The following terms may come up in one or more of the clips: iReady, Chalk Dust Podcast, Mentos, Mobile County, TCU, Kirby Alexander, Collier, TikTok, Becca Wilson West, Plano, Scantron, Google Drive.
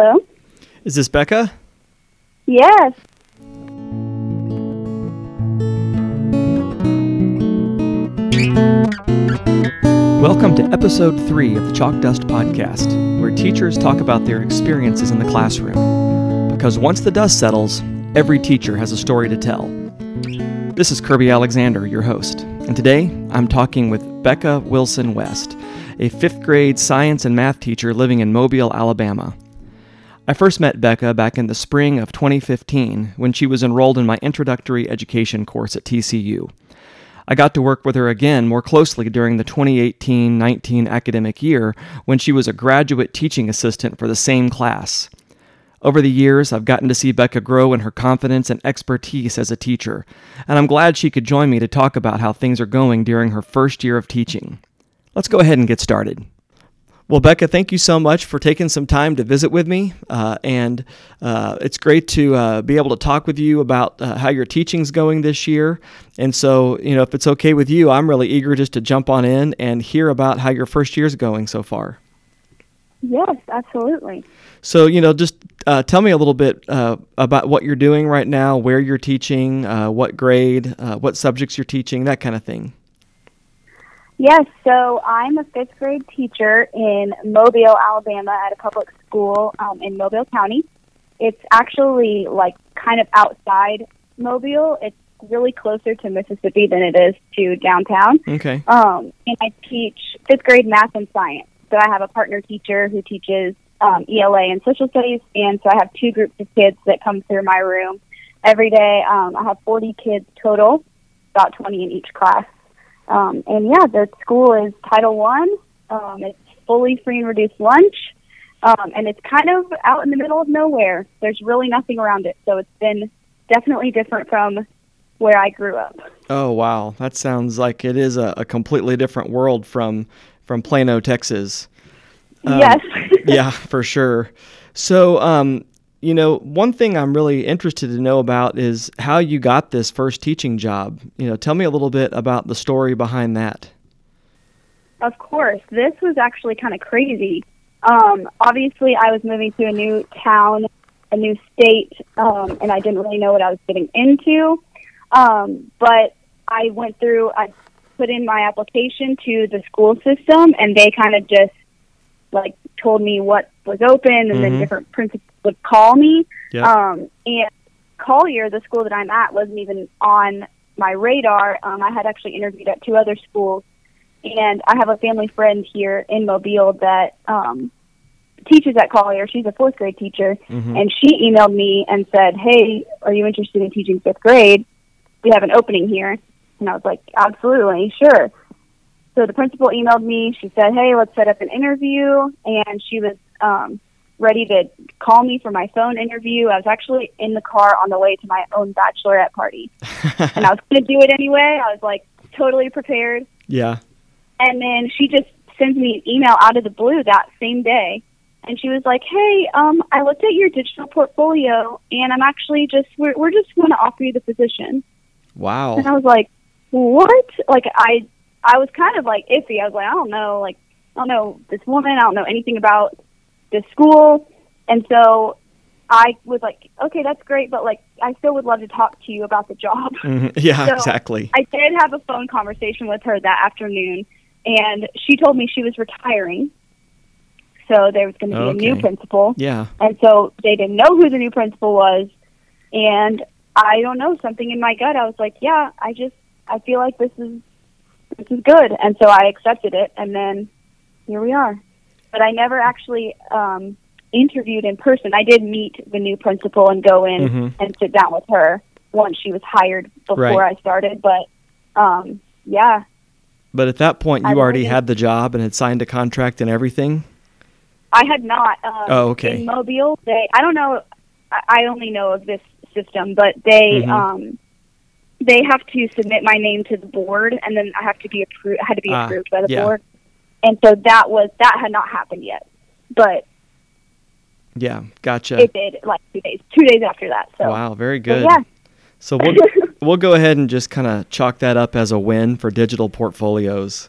Hello. Is this Becca? Yes. Welcome to Episode 3 of the Chalk Dust Podcast, where teachers talk about their experiences in the classroom. Because once the dust settles, every teacher has a story to tell. This is Kirby Alexander, your host, and today I'm talking with Becca Wilson West, a 5th grade science and math teacher living in Mobile, Alabama. I first met Becca back in the spring of 2015 when she was enrolled in my introductory education course at TCU. I got to work with her again more closely during the 2018-19 academic year when she was a graduate teaching assistant for the same class. Over the years, I've gotten to see Becca grow in her confidence and expertise as a teacher, and I'm glad she could join me to talk about how things are going during her first year of teaching. Let's go ahead and get started. Well, Becca, thank you so much for taking some time to visit with me, and it's great to be able to talk with you about how your teaching's going this year. And so, you know, if it's okay with you, I'm really eager just to jump on in and hear about how your first year's going so far. Yes, absolutely. So, you know, just tell me a little bit about what you're doing right now, where you're teaching, what grade, what subjects you're teaching, that kind of thing. Yes, so I'm a 5th grade teacher in Mobile, Alabama at a public school in Mobile County. It's actually like kind of outside Mobile. It's really closer to Mississippi than it is to downtown. Okay. And I teach 5th grade math and science. So I have a partner teacher who teaches ELA and social studies, and so I have two groups of kids that come through my room every day. I have 40 kids total, about 20 in each class. And yeah, the school is Title I. It's fully free and reduced lunch, and it's kind of out in the middle of nowhere. There's really nothing around it, so it's been definitely different from where I grew up. Oh, wow. That sounds like it is a completely different world from Plano, Texas. Yes. Yeah, for sure. So, you know, one thing I'm really interested to know about is how you got this first teaching job. You know, tell me a little bit about the story behind that. Of course. This was actually kind of crazy. Obviously, I was moving to a new town, a new state, and I didn't really know what I was getting into. But I went through, I put in my application to the school system, and they kind of just, like, told me what was open, and then different principals would call me. Yep. And Collier, the school that I'm at, wasn't even on my radar. I had actually interviewed at two other schools, and I have a family friend here in Mobile that teaches at Collier. She's a 4th grade teacher, and she emailed me and said, "Hey, are you interested in teaching 5th grade? We have an opening here." And I was like, "Absolutely, sure." So the principal emailed me. She said, "Hey, let's set up an interview," and she was ready to call me for my phone interview. I was actually in the car on the way to my own bachelorette party, and I was going to do it anyway. I was, like, totally prepared. Yeah. And then she just sends me an email out of the blue that same day, and she was like, "Hey, I looked at your digital portfolio, and I'm actually just we're just going to offer you the position." Wow. And I was like, "What?" Like, I was kind of, like, iffy. I was like, I don't know this woman. I don't know anything about this school. And so I was like, "Okay, that's great, but, like, I still would love to talk to you about the job." Yeah, so exactly. I did have a phone conversation with her that afternoon, and she told me she was retiring. So there was going to be a new principal. Yeah. And so they didn't know who the new principal was. And I don't know, something in my gut, I was like, yeah, I feel like this is good. And so I accepted it, and then here we are. But I never actually interviewed in person. I did meet the new principal and go in and sit down with her once she was hired before I started. But, yeah. But at that point, you already had the job and had signed a contract and everything? I had not. In Mobile, I don't know. I only know of this system, but they... they have to submit my name to the board, and then I have to be approved. I had to be approved by the board, and so that had not happened yet. But yeah, gotcha. It did, like, two days after that. So wow, very good. But, yeah. So we'll go ahead and just kind of chalk that up as a win for digital portfolios.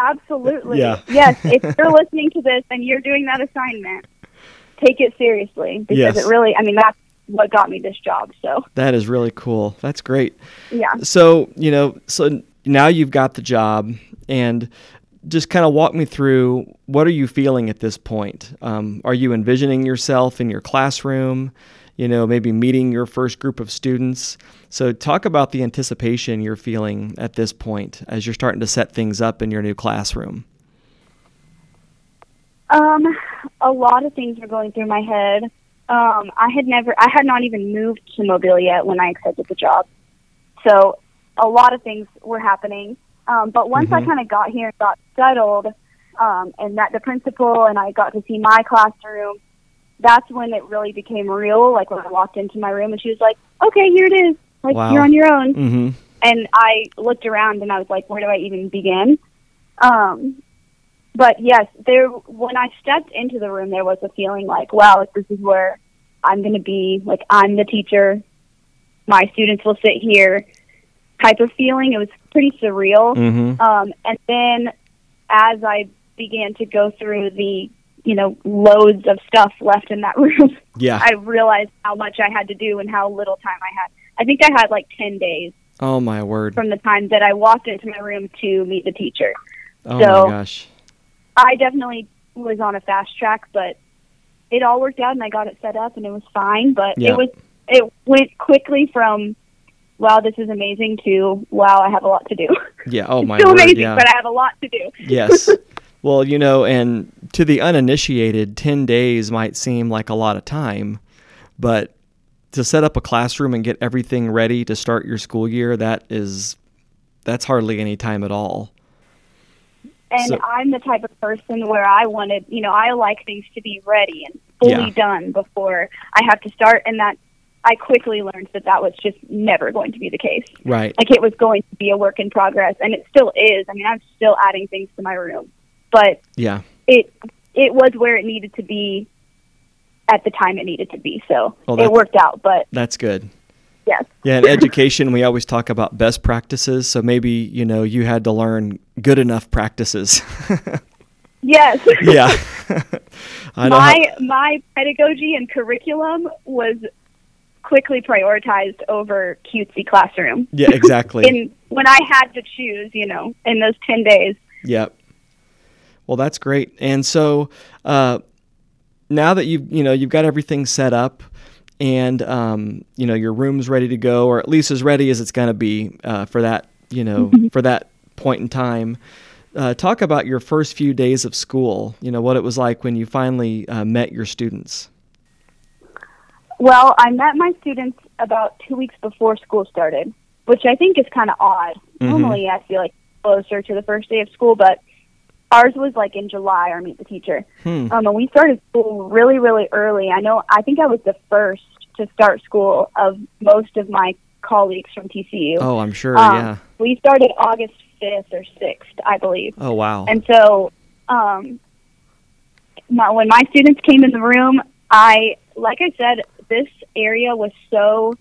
Absolutely. Yeah. Yes. If you're listening to this and you're doing that assignment, take it seriously, because it really, I mean, that's what got me this job. So that is really cool. That's great. Yeah. So, you know, so now you've got the job, and just kind of walk me through, what are you feeling at this point? Are you envisioning yourself in your classroom, you know, maybe meeting your first group of students? So talk about the anticipation you're feeling at this point as you're starting to set things up in your new classroom. A lot of things are going through my head. I had not even moved to Mobile yet when I accepted the job. So a lot of things were happening. But once I kind of got here and got settled, and met the principal and I got to see my classroom, that's when it really became real. Like when I walked into my room and she was like, okay, here it is. Like, you're on your own. Mm-hmm. And I looked around and I was like, where do I even begin? But yes, when I stepped into the room, there was a feeling like, wow, like, this is where I'm going to be. Like, I'm the teacher. My students will sit here type of feeling. It was pretty surreal. Mm-hmm. And then as I began to go through the, you know, loads of stuff left in that room, I realized how much I had to do and how little time I had. I think I had like 10 days. Oh, my word. From the time that I walked into my room to meet the teacher. Oh, my gosh. I definitely was on a fast track, but it all worked out, and I got it set up, and it was fine. But it went quickly from, wow, this is amazing, to, wow, I have a lot to do. Yeah, oh, my God. It's still amazing, but I have a lot to do. Yes. Well, you know, and to the uninitiated, 10 days might seem like a lot of time, but to set up a classroom and get everything ready to start your school year, that's hardly any time at all. And I'm the type of person where I wanted, you know, I like things to be ready and fully done before I have to start. And that I quickly learned that was just never going to be the case. Right. Like, it was going to be a work in progress, and it still is. I mean, I'm still adding things to my room, but it was where it needed to be at the time it needed to be. So it worked out, but that's good. Yes. Yeah, in education, we always talk about best practices. So maybe, you know, you had to learn good enough practices. Yes. Yeah. My pedagogy and curriculum was quickly prioritized over cutesy classroom. Yeah, exactly. And when I had to choose, you know, in those 10 days. Yep. Well, that's great. And so now that you've got everything set up, and, you know, your room's ready to go, or at least as ready as it's going to be for that, you know, for that point in time. Talk about your first few days of school, you know, what it was like when you finally met your students. Well, I met my students about 2 weeks before school started, which I think is kind of odd. Mm-hmm. Normally, I feel like closer to the first day of school, but ours was like in July, our meet the teacher. And we started school really, really early. I think I was the first to start school of most of my colleagues from TCU. Oh, I'm sure, yeah. We started August 5th or 6th, I believe. Oh, wow. And so when my students came in the room, like I said, this area was so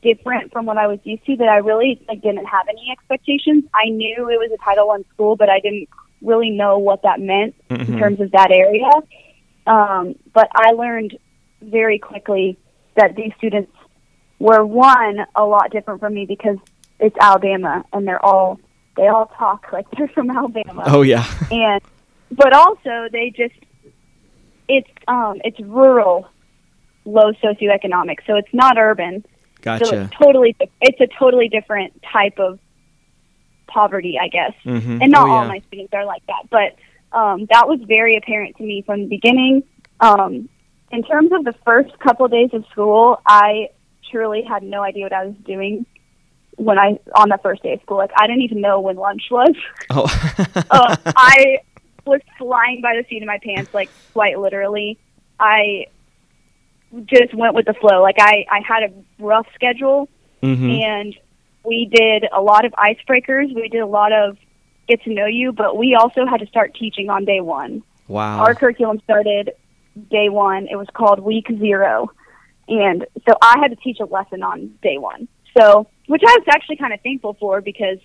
different from what I was used to that I really didn't have any expectations. I knew it was a Title I school, but I didn't really know what that meant in terms of that area. But I learned very quickly that these students were, one, a lot different from me because it's Alabama, and they all talk like they're from Alabama. Oh, yeah. But also it's rural, low socioeconomic, so it's not urban. Gotcha. So it's a totally different type of poverty, I guess. Mm-hmm. And not all my students are like that, but that was very apparent to me from the beginning. In terms of the first couple days of school, I truly had no idea what I was doing on the first day of school. Like, I didn't even know when lunch was. Oh. I was flying by the seat of my pants, like, quite literally. I just went with the flow. Like, I had a rough schedule, and we did a lot of icebreakers. We did a lot of get to know you, but we also had to start teaching on day one. Wow. Our curriculum started day one. It was called Week Zero. And so I had to teach a lesson on day one. So, which I was actually kind of thankful for, because,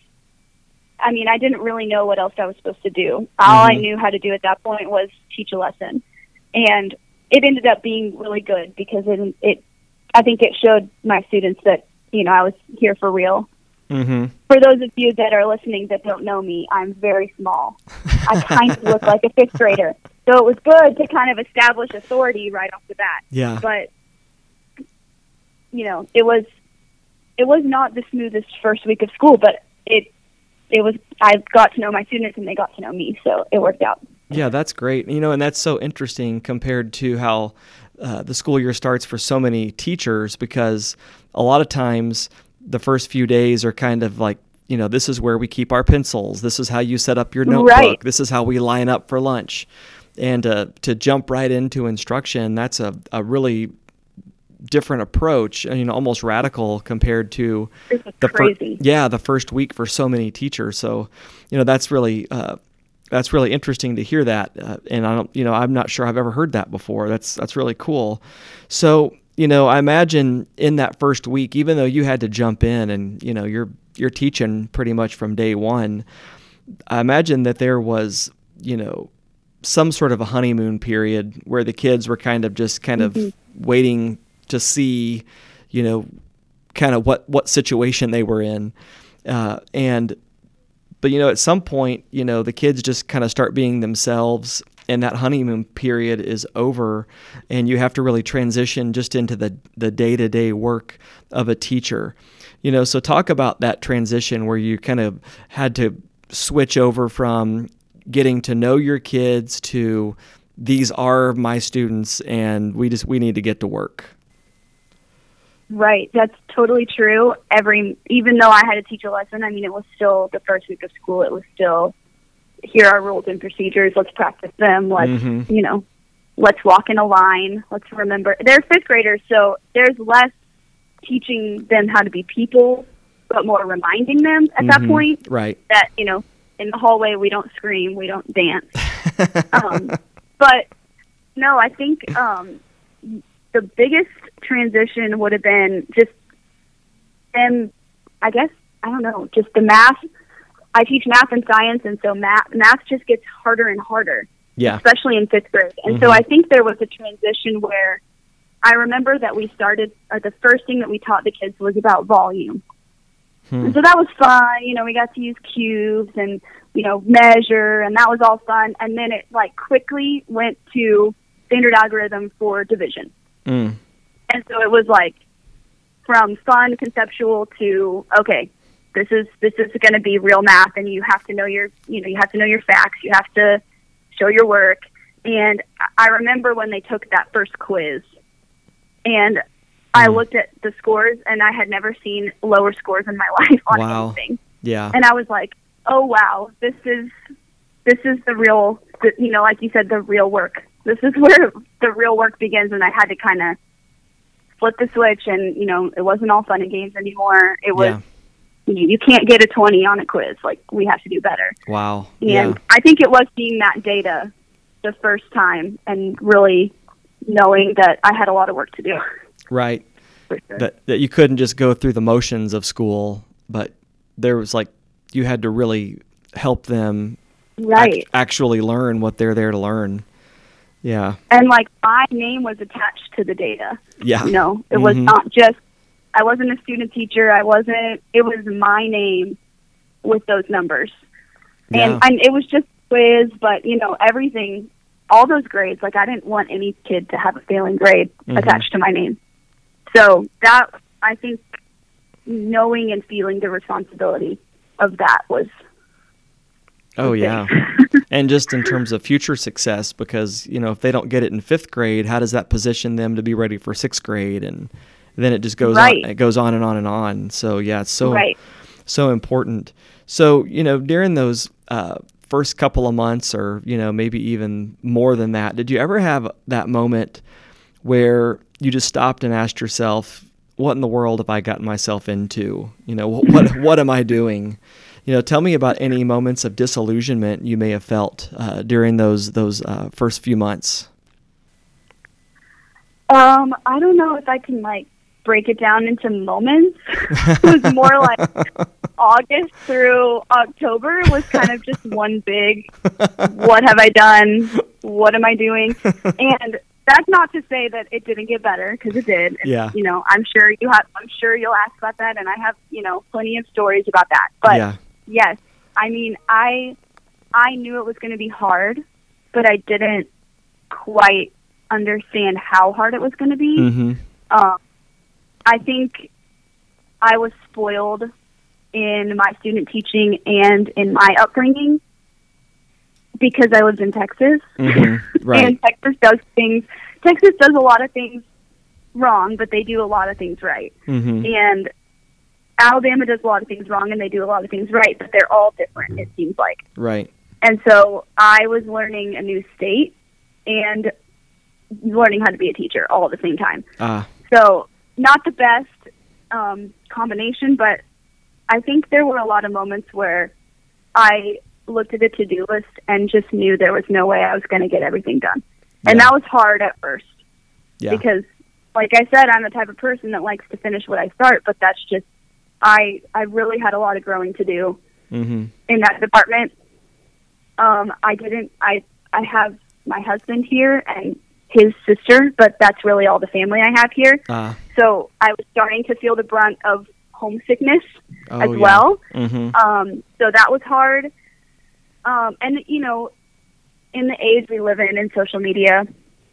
I mean, I didn't really know what else I was supposed to do. All I knew how to do at that point was teach a lesson. And it ended up being really good because I think it showed my students that, you know, I was here for real. Mm-hmm. For those of you that are listening that don't know me, I'm very small. I kind of look like a fifth grader. So it was good to kind of establish authority right off the bat. Yeah. But, you know, it was not the smoothest first week of school, but it was, I got to know my students and they got to know me, so it worked out. Yeah, that's great. You know, and that's so interesting compared to how the school year starts for so many teachers, because a lot of times the first few days are kind of like, you know, this is where we keep our pencils. This is how you set up your notebook. Right. This is how we line up for lunch. And to jump right into instruction, that's a really different approach, you know, almost radical compared to the first week for so many teachers. So, you know, that's really interesting to hear that. And I don't, you know, I'm not sure I've ever heard that before. That's really cool. So, you know, I imagine in that first week, even though you had to jump in and, you know, you're teaching pretty much from day one, I imagine that there was, you know, some sort of a honeymoon period where the kids were kind of waiting to see, you know, kind of what situation they were in. But, you know, at some point, you know, the kids just kind of start being themselves and that honeymoon period is over and you have to really transition just into the day-to-day work of a teacher. You know, so talk about that transition where you kind of had to switch over from getting to know your kids to these are my students and we need to get to work. Right. That's totally true. Even though I had to teach a lesson, I mean, it was still the first week of school. It was still, here are rules and procedures. Let's practice them. Let's, you know, let's walk in a line. Let's remember. They're fifth graders, so there's less teaching them how to be people, but more reminding them at that point. Right. That, you know, in the hallway, we don't scream. We don't dance. But, no, I think the biggest transition would have been just them, I guess, I don't know, just the math. I teach math and science, and so math just gets harder and harder, especially in fifth grade. And so I think there was a transition where I remember that we started, the first thing that we taught the kids was about volume. And so that was fun. You know, we got to use cubes and, you know, measure, and that was all fun. And then it, like, quickly went to standard algorithm for division. And so it was like from fun conceptual to, okay, this is going to be real math, and you have to know your, you know, you have to know your facts, you have to show your work. And I remember when they took that first quiz, and I looked at the scores, and I had never seen lower scores in my life on anything. Yeah, and I was like, oh wow, this is the real, you know, like you said, the real work. This is where the real work begins, and I had to kind of flip the switch, and, you know, it wasn't all fun and games anymore. It was, you can't get a 20 on a quiz. Like, we have to do better. Wow. And I think it was seeing that data the first time and really knowing that I had a lot of work to do. Right. For sure. That you couldn't just go through the motions of school, but there was, like, you had to really help them actually learn what they're there to learn. Yeah. And, like, my name was attached to the data. Yeah. You know, it was not just, I wasn't a student teacher. It was my name with those numbers. Yeah. And it was just quiz, but, you know, everything, all those grades, like, I didn't want any kid to have a failing grade attached to my name. So that, I think, knowing and feeling the responsibility of that was... Oh, yeah. And just in terms of future success, because, you know, if they don't get it in fifth grade, how does that position them to be ready for sixth grade? And then it just goes on. It goes on and on and on. So, yeah, it's so important. So, you know, during those first couple of months, or, you know, maybe even more than that, did you ever have that moment where you just stopped and asked yourself, what in the world have I gotten myself into? You know, what am I doing? You know, tell me about any moments of disillusionment you may have felt during those first few months. I don't know if I can, like, break it down into moments. It was more like August through October was kind of just one big, what have I done? What am I doing? And That's not to say that it didn't get better, because it did. And, yeah. You know, I'm sure you'll ask about that, and I have, you know, plenty of stories about that. But yeah. Yes, I mean, I knew it was going to be hard, but I didn't quite understand how hard it was going to be. Mm-hmm. I think I was spoiled in my student teaching and in my upbringing, because I lived in Texas. Mm-hmm. Right. And Texas does a lot of things wrong, but they do a lot of things right. Mm-hmm. And Alabama does a lot of things wrong, and they do a lot of things right, but they're all different, it seems like. Right. And so I was learning a new state and learning how to be a teacher all at the same time. So not the best combination, but I think there were a lot of moments where I looked at a to-do list and just knew there was no way I was going to get everything done. Yeah. And that was hard at first. Yeah. Because, like I said, I'm the type of person that likes to finish what I start, but that's just, I really had a lot of growing to do mm-hmm. in that department. I have my husband here and his sister, but that's really all the family I have here. So I was starting to feel the brunt of homesickness as well. Mm-hmm. So that was hard. And, you know, in the age we live in social media,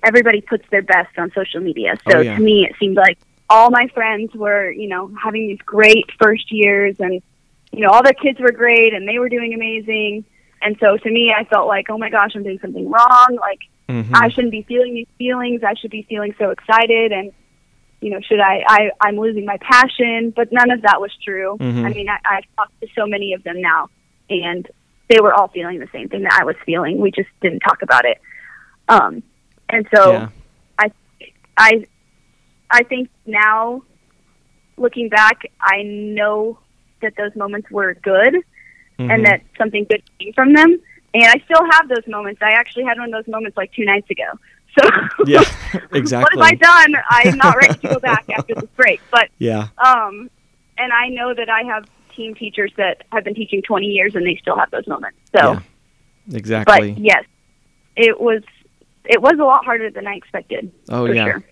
everybody puts their best on social media. So to me, it seemed like all my friends were, you know, having these great first years and, you know, all their kids were great and they were doing amazing. And so to me, I felt like, oh my gosh, I'm doing something wrong. Like, mm-hmm. I shouldn't be feeling these feelings. I should be feeling so excited. And, you know, I'm losing my passion, but none of that was true. Mm-hmm. I mean, I've talked to so many of them now, and they were all feeling the same thing that I was feeling. We just didn't talk about it. And so yeah. I think now, looking back, I know that those moments were good mm-hmm. and that something good came from them. And I still have those moments. I actually had one of those moments like 2 nights ago. So yeah, exactly. What have I done? I'm not ready to go back after this break. But yeah. And I know that I have team teachers that have been teaching 20 years and they still have those moments. So yeah, exactly. But yes, it was a lot harder than I expected. Oh for yeah. Sure.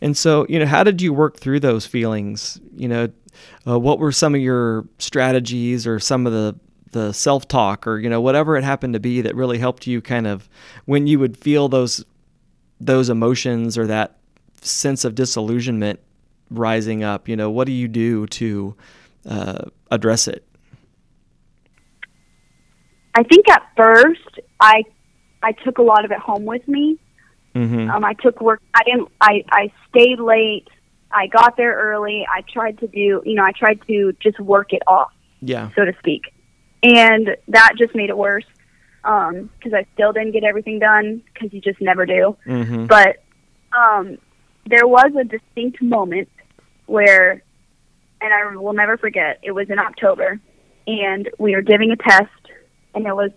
And so, you know, how did you work through those feelings? You know, what were some of your strategies or some of the self-talk or, you know, whatever it happened to be that really helped you kind of when you would feel those emotions or that sense of disillusionment rising up, you know, what do you do to address it? I think at first I took a lot of it home with me. Mm-hmm. I took work. I stayed late. I got there early. I tried to just work it off, yeah, so to speak. And that just made it worse. 'Cause I still didn't get everything done 'cause you just never do. Mm-hmm. But, there was a distinct moment where, and I will never forget, it was in October, and we were giving a test, and it was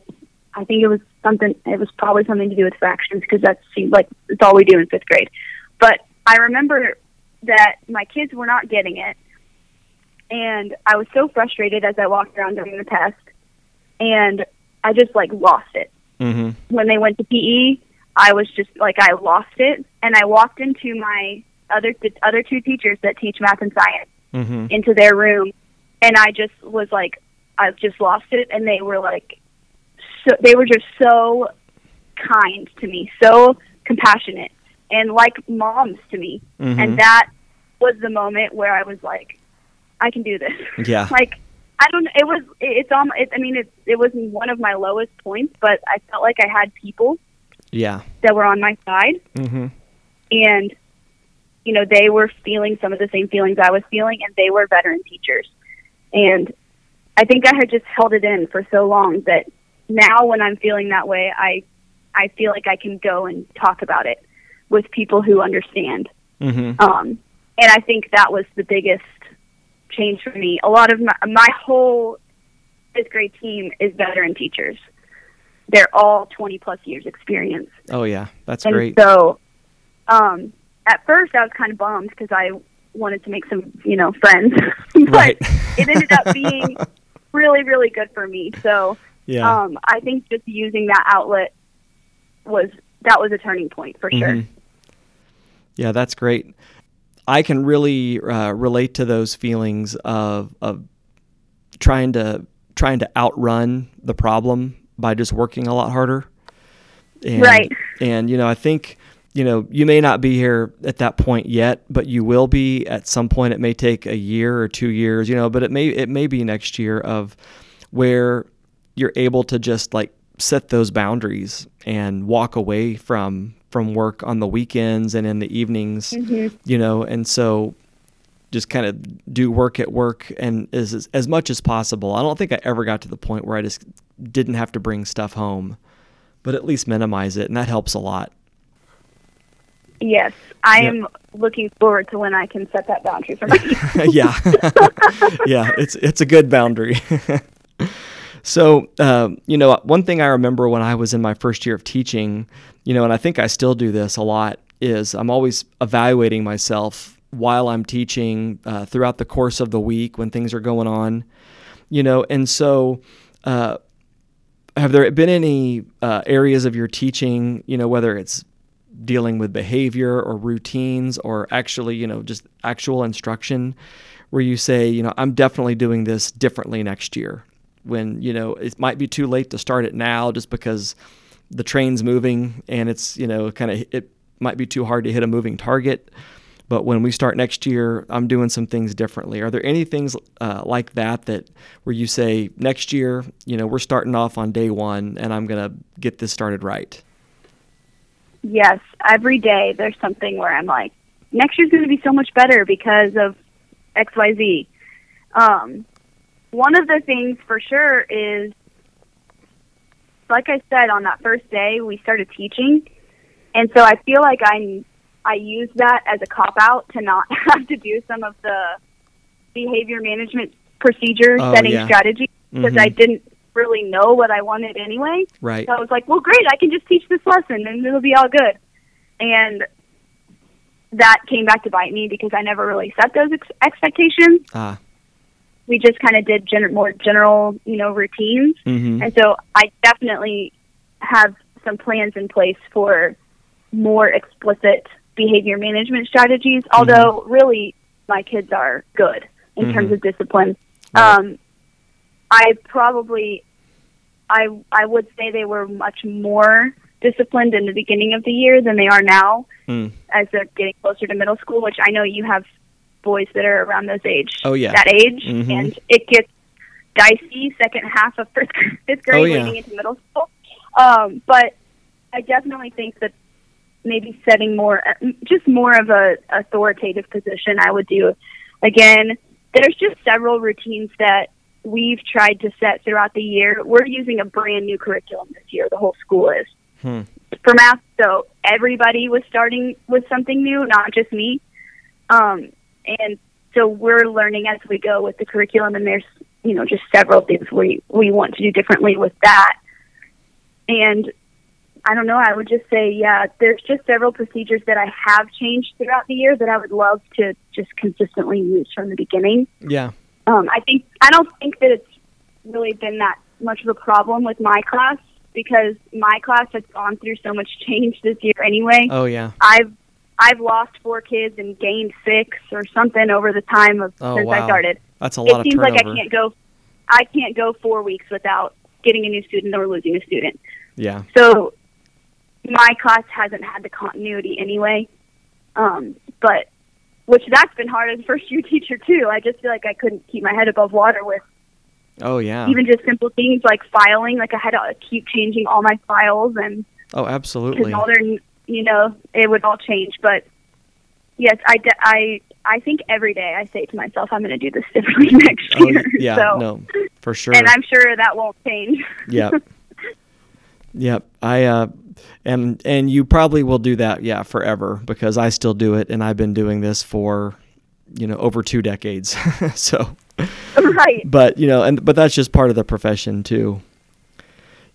probably something to do with fractions, because that seemed like it's all we do in 5th grade. But I remember that my kids were not getting it, and I was so frustrated as I walked around during the test, and I just, like, lost it. Mm-hmm. When they went to PE, I was just, like, I lost it, and I walked into my other two teachers that teach math and science, mm-hmm. into their room, and I just was like, I've just lost it. And they were like, so they were just so kind to me, so compassionate, and like moms to me. Mm-hmm. And that was the moment where I was like, I can do this. Yeah. Like, I don't. It was. It's on. I mean, it was one of my lowest points, but I felt like I had people. Yeah. That were on my side. Mm-hmm. And, you know, they were feeling some of the same feelings I was feeling, and they were veteran teachers. And I think I had just held it in for so long that now when I'm feeling that way, I feel like I can go and talk about it with people who understand. Mm-hmm. And I think that was the biggest change for me. A lot of my whole 5th grade team is veteran teachers. They're all 20-plus years experience. Oh, yeah. That's great. So, at first, I was kind of bummed because I wanted to make some, you know, friends. But right. It ended up being really, really good for me. So yeah. I think just using that outlet was a turning point for sure. Mm-hmm. Yeah, that's great. I can really relate to those feelings of trying to outrun the problem by just working a lot harder. And, right. And, you know, I think, you know, you may not be here at that point yet, but you will be at some point. It may take a year or 2 years, you know, but it may be next year of where you're able to just like set those boundaries and walk away from work on the weekends and in the evenings, mm-hmm. you know, and so just kind of do work at work and as much as possible. I don't think I ever got to the point where I just didn't have to bring stuff home, but at least minimize it. And that helps a lot. Yes. I am looking forward to when I can set that boundary for myself. Yeah. Yeah. It's a good boundary. So, you know, one thing I remember when I was in my first year of teaching, you know, and I think I still do this a lot, is I'm always evaluating myself while I'm teaching throughout the course of the week when things are going on, you know. And so have there been any areas of your teaching, you know, whether it's dealing with behavior or routines or actually, you know, just actual instruction where you say, you know, I'm definitely doing this differently next year? When, you know, it might be too late to start it now just because the train's moving and it's, you know, kind of, it might be too hard to hit a moving target. But when we start next year, I'm doing some things differently. Are there any things like that where you say next year, you know, we're starting off on day one and I'm going to get this started right? Yes. Every day there's something where I'm like, next year's going to be so much better because of XYZ. One of the things for sure is, like I said, on that first day we started teaching, and so I feel like I used that as a cop-out to not have to do some of the behavior management procedure setting strategy, because mm-hmm. I didn't really know what I wanted anyway. Right. So I was like, well, great, I can just teach this lesson, and it'll be all good. And that came back to bite me because I never really set those expectations. We just kind of did more general, you know, routines. Mm-hmm. And so I definitely have some plans in place for more explicit behavior management strategies, although mm-hmm. really my kids are good in mm-hmm. terms of discipline. Right. I would say they were much more disciplined in the beginning of the year than they are now as they're getting closer to middle school, which I know you have boys that are around those age, that age, mm-hmm. and it gets dicey second half of fifth grade leading into middle school. But I definitely think that maybe setting more of a authoritative position I would do. Again, there's just several routines that we've tried to set throughout the year. We're using a brand new curriculum this year, the whole school is. For math, so everybody was starting with something new, not just me. And so we're learning as we go with the curriculum, and there's, you know, just several things we want to do differently with that. And I don't know, I would just say, there's just several procedures that I have changed throughout the year that I would love to just consistently use from the beginning. Yeah. I don't think that it's really been that much of a problem with my class, because my class has gone through so much change this year anyway. Oh, yeah. I've lost 4 kids and gained 6 or something over the time since I started. That's a lot of turnover. It seems like I can't go 4 weeks without getting a new student or losing a student. Yeah. So my class hasn't had the continuity anyway. But which that's been hard as a first year teacher too. I just feel like I couldn't keep my head above water with even just simple things like filing. Like I had to keep changing all my files and absolutely. You know, it would all change. But yes, I think every day I say to myself, I'm going to do this differently next year. Yeah, so, no, for sure. And I'm sure that won't change. Yep. I am, and you probably will do that, forever, because I still do it, and I've been doing this for, you know, over 2 decades. So, right. But you know, but that's just part of the profession too.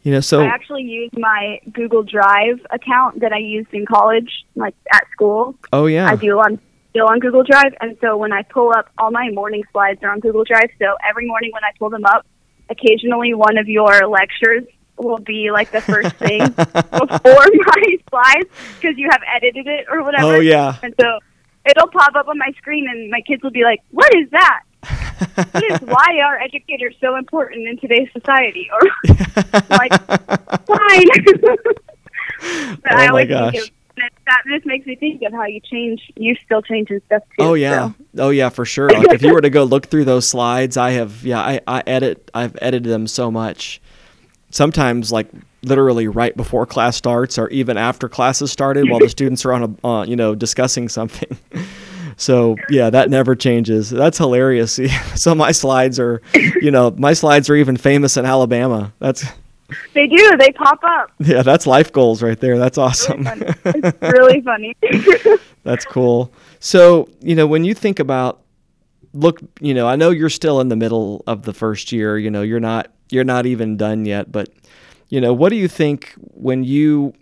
You know, so I actually use my Google Drive account that I used in college, like at school. Oh, yeah. I do still on Google Drive. And so when I pull up, all my morning slides are on Google Drive. So every morning when I pull them up, occasionally one of your lectures will be like the first thing before my slides because you have edited it or whatever. Oh, yeah. And so it'll pop up on my screen and my kids will be like, what is that? This is why are educators so important in today's society? Or like, fine. But I always think that this makes me think of how you change. You're still changing stuff too. Oh yeah, so. Oh yeah, for sure. Like if you were to go look through those slides, I've edited them so much. Sometimes like literally right before class starts, or even after classes started, while the students are on a discussing something. So yeah, that never changes. That's hilarious. So my slides are even famous in Alabama. They do. They pop up. Yeah, that's life goals right there. That's awesome. Really funny. That's cool. So, when you think about, I know you're still in the middle of the first year, you're not even done yet, but, what do you think when you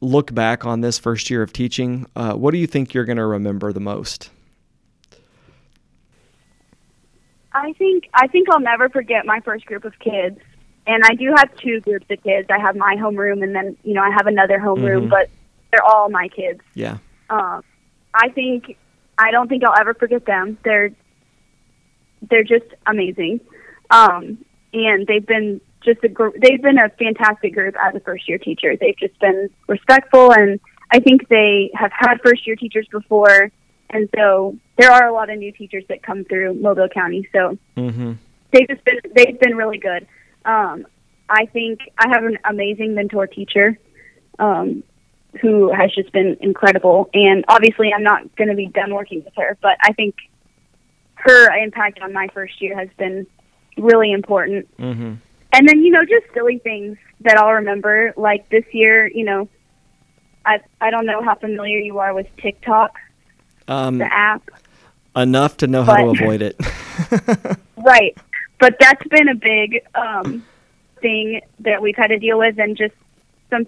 look back on this first year of teaching, what do you think you're going to remember the most? I think I'll never forget my first group of kids. And I do have two groups of kids. I have my homeroom, and then, I have another homeroom, mm-hmm. but they're all my kids. Yeah. I don't think I'll ever forget them. They're just amazing. And they've been a fantastic group as a first-year teacher. They've just been respectful, and I think they have had first-year teachers before. And so there are a lot of new teachers that come through Mobile County. So mm-hmm. they've been really good. I think I have an amazing mentor teacher who has just been incredible. And obviously, I'm not going to be done working with her, but I think her impact on my first year has been really important. Mm-hmm. And then, just silly things that I'll remember. Like this year, I don't know how familiar you are with TikTok, the app. Enough to know how to avoid it. Right. But that's been a big thing that we've had to deal with, and just some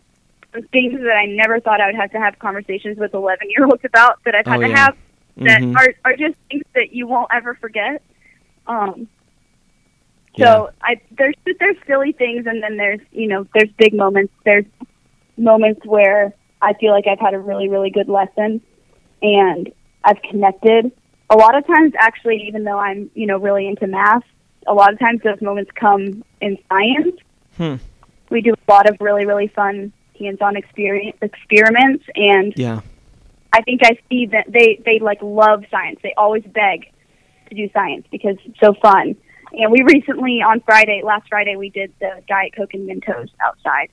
things that I never thought I would have to have conversations with 11-year-olds about that I've had to have that mm-hmm. are just things that you won't ever forget. So there's silly things, and then there's, there's big moments. There's moments where I feel like I've had a really, really good lesson, and I've connected. A lot of times, actually, even though I'm, really into math, a lot of times those moments come in science. We do a lot of really, really fun hands-on experiments. And I think I see that they like love science. They always beg to do science because it's so fun. And we recently last Friday, we did the Diet Coke and Mentos outside,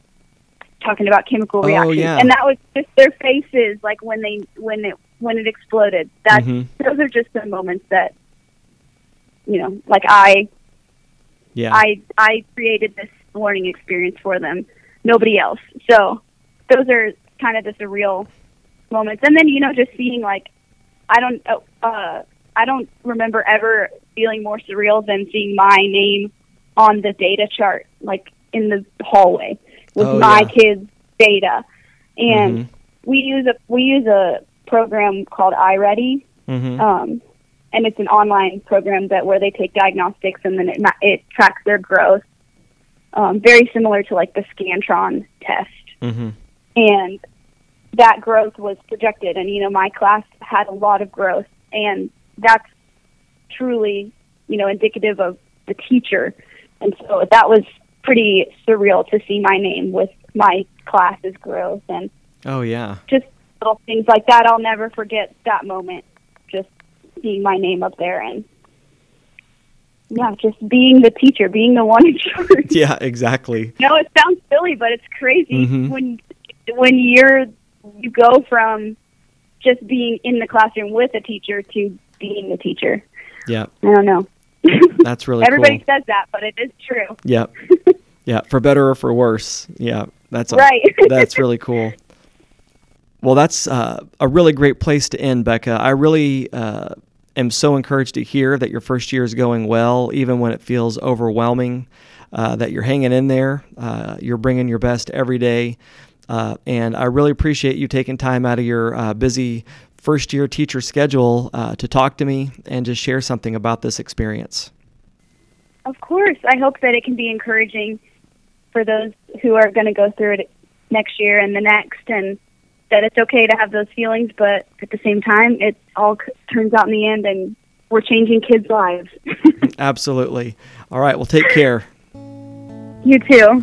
talking about chemical reactions. Yeah. And that was just their faces, like when it exploded. Those are just the moments that, I created this learning experience for them, nobody else. So those are kind of the surreal moments. And then, just seeing, like, I don't remember ever feeling more surreal than seeing my name on the data chart, like in the hallway with my kids' data. And we use a program called iReady. Mm-hmm. And it's an online program where they take diagnostics, and then it tracks their growth, very similar to like the Scantron test. Mm-hmm. And that growth was projected, and my class had a lot of growth, and that's truly indicative of the teacher. And so that was pretty surreal to see my name with my class's growth, and just little things like that. I'll never forget that moment. Just seeing my name up there, and just being the teacher, being the one in charge. Yeah, exactly. No, it sounds silly, but it's crazy when you go from just being in the classroom with a teacher to being the teacher. Yeah, I don't know. That's really everybody says that, but it is true. Yeah, yeah, for better or for worse. Yeah, that's right. That's really cool. Well, that's a really great place to end, Becca. I really am so encouraged to hear that your first year is going well, even when it feels overwhelming, that you're hanging in there, you're bringing your best every day. And I really appreciate you taking time out of your busy first-year teacher schedule to talk to me and just share something about this experience. Of course. I hope that it can be encouraging for those who are going to go through it next year and the next, and that it's okay to have those feelings, but at the same time, it all turns out in the end, and we're changing kids' lives. Absolutely. All right. Well, take care. You too.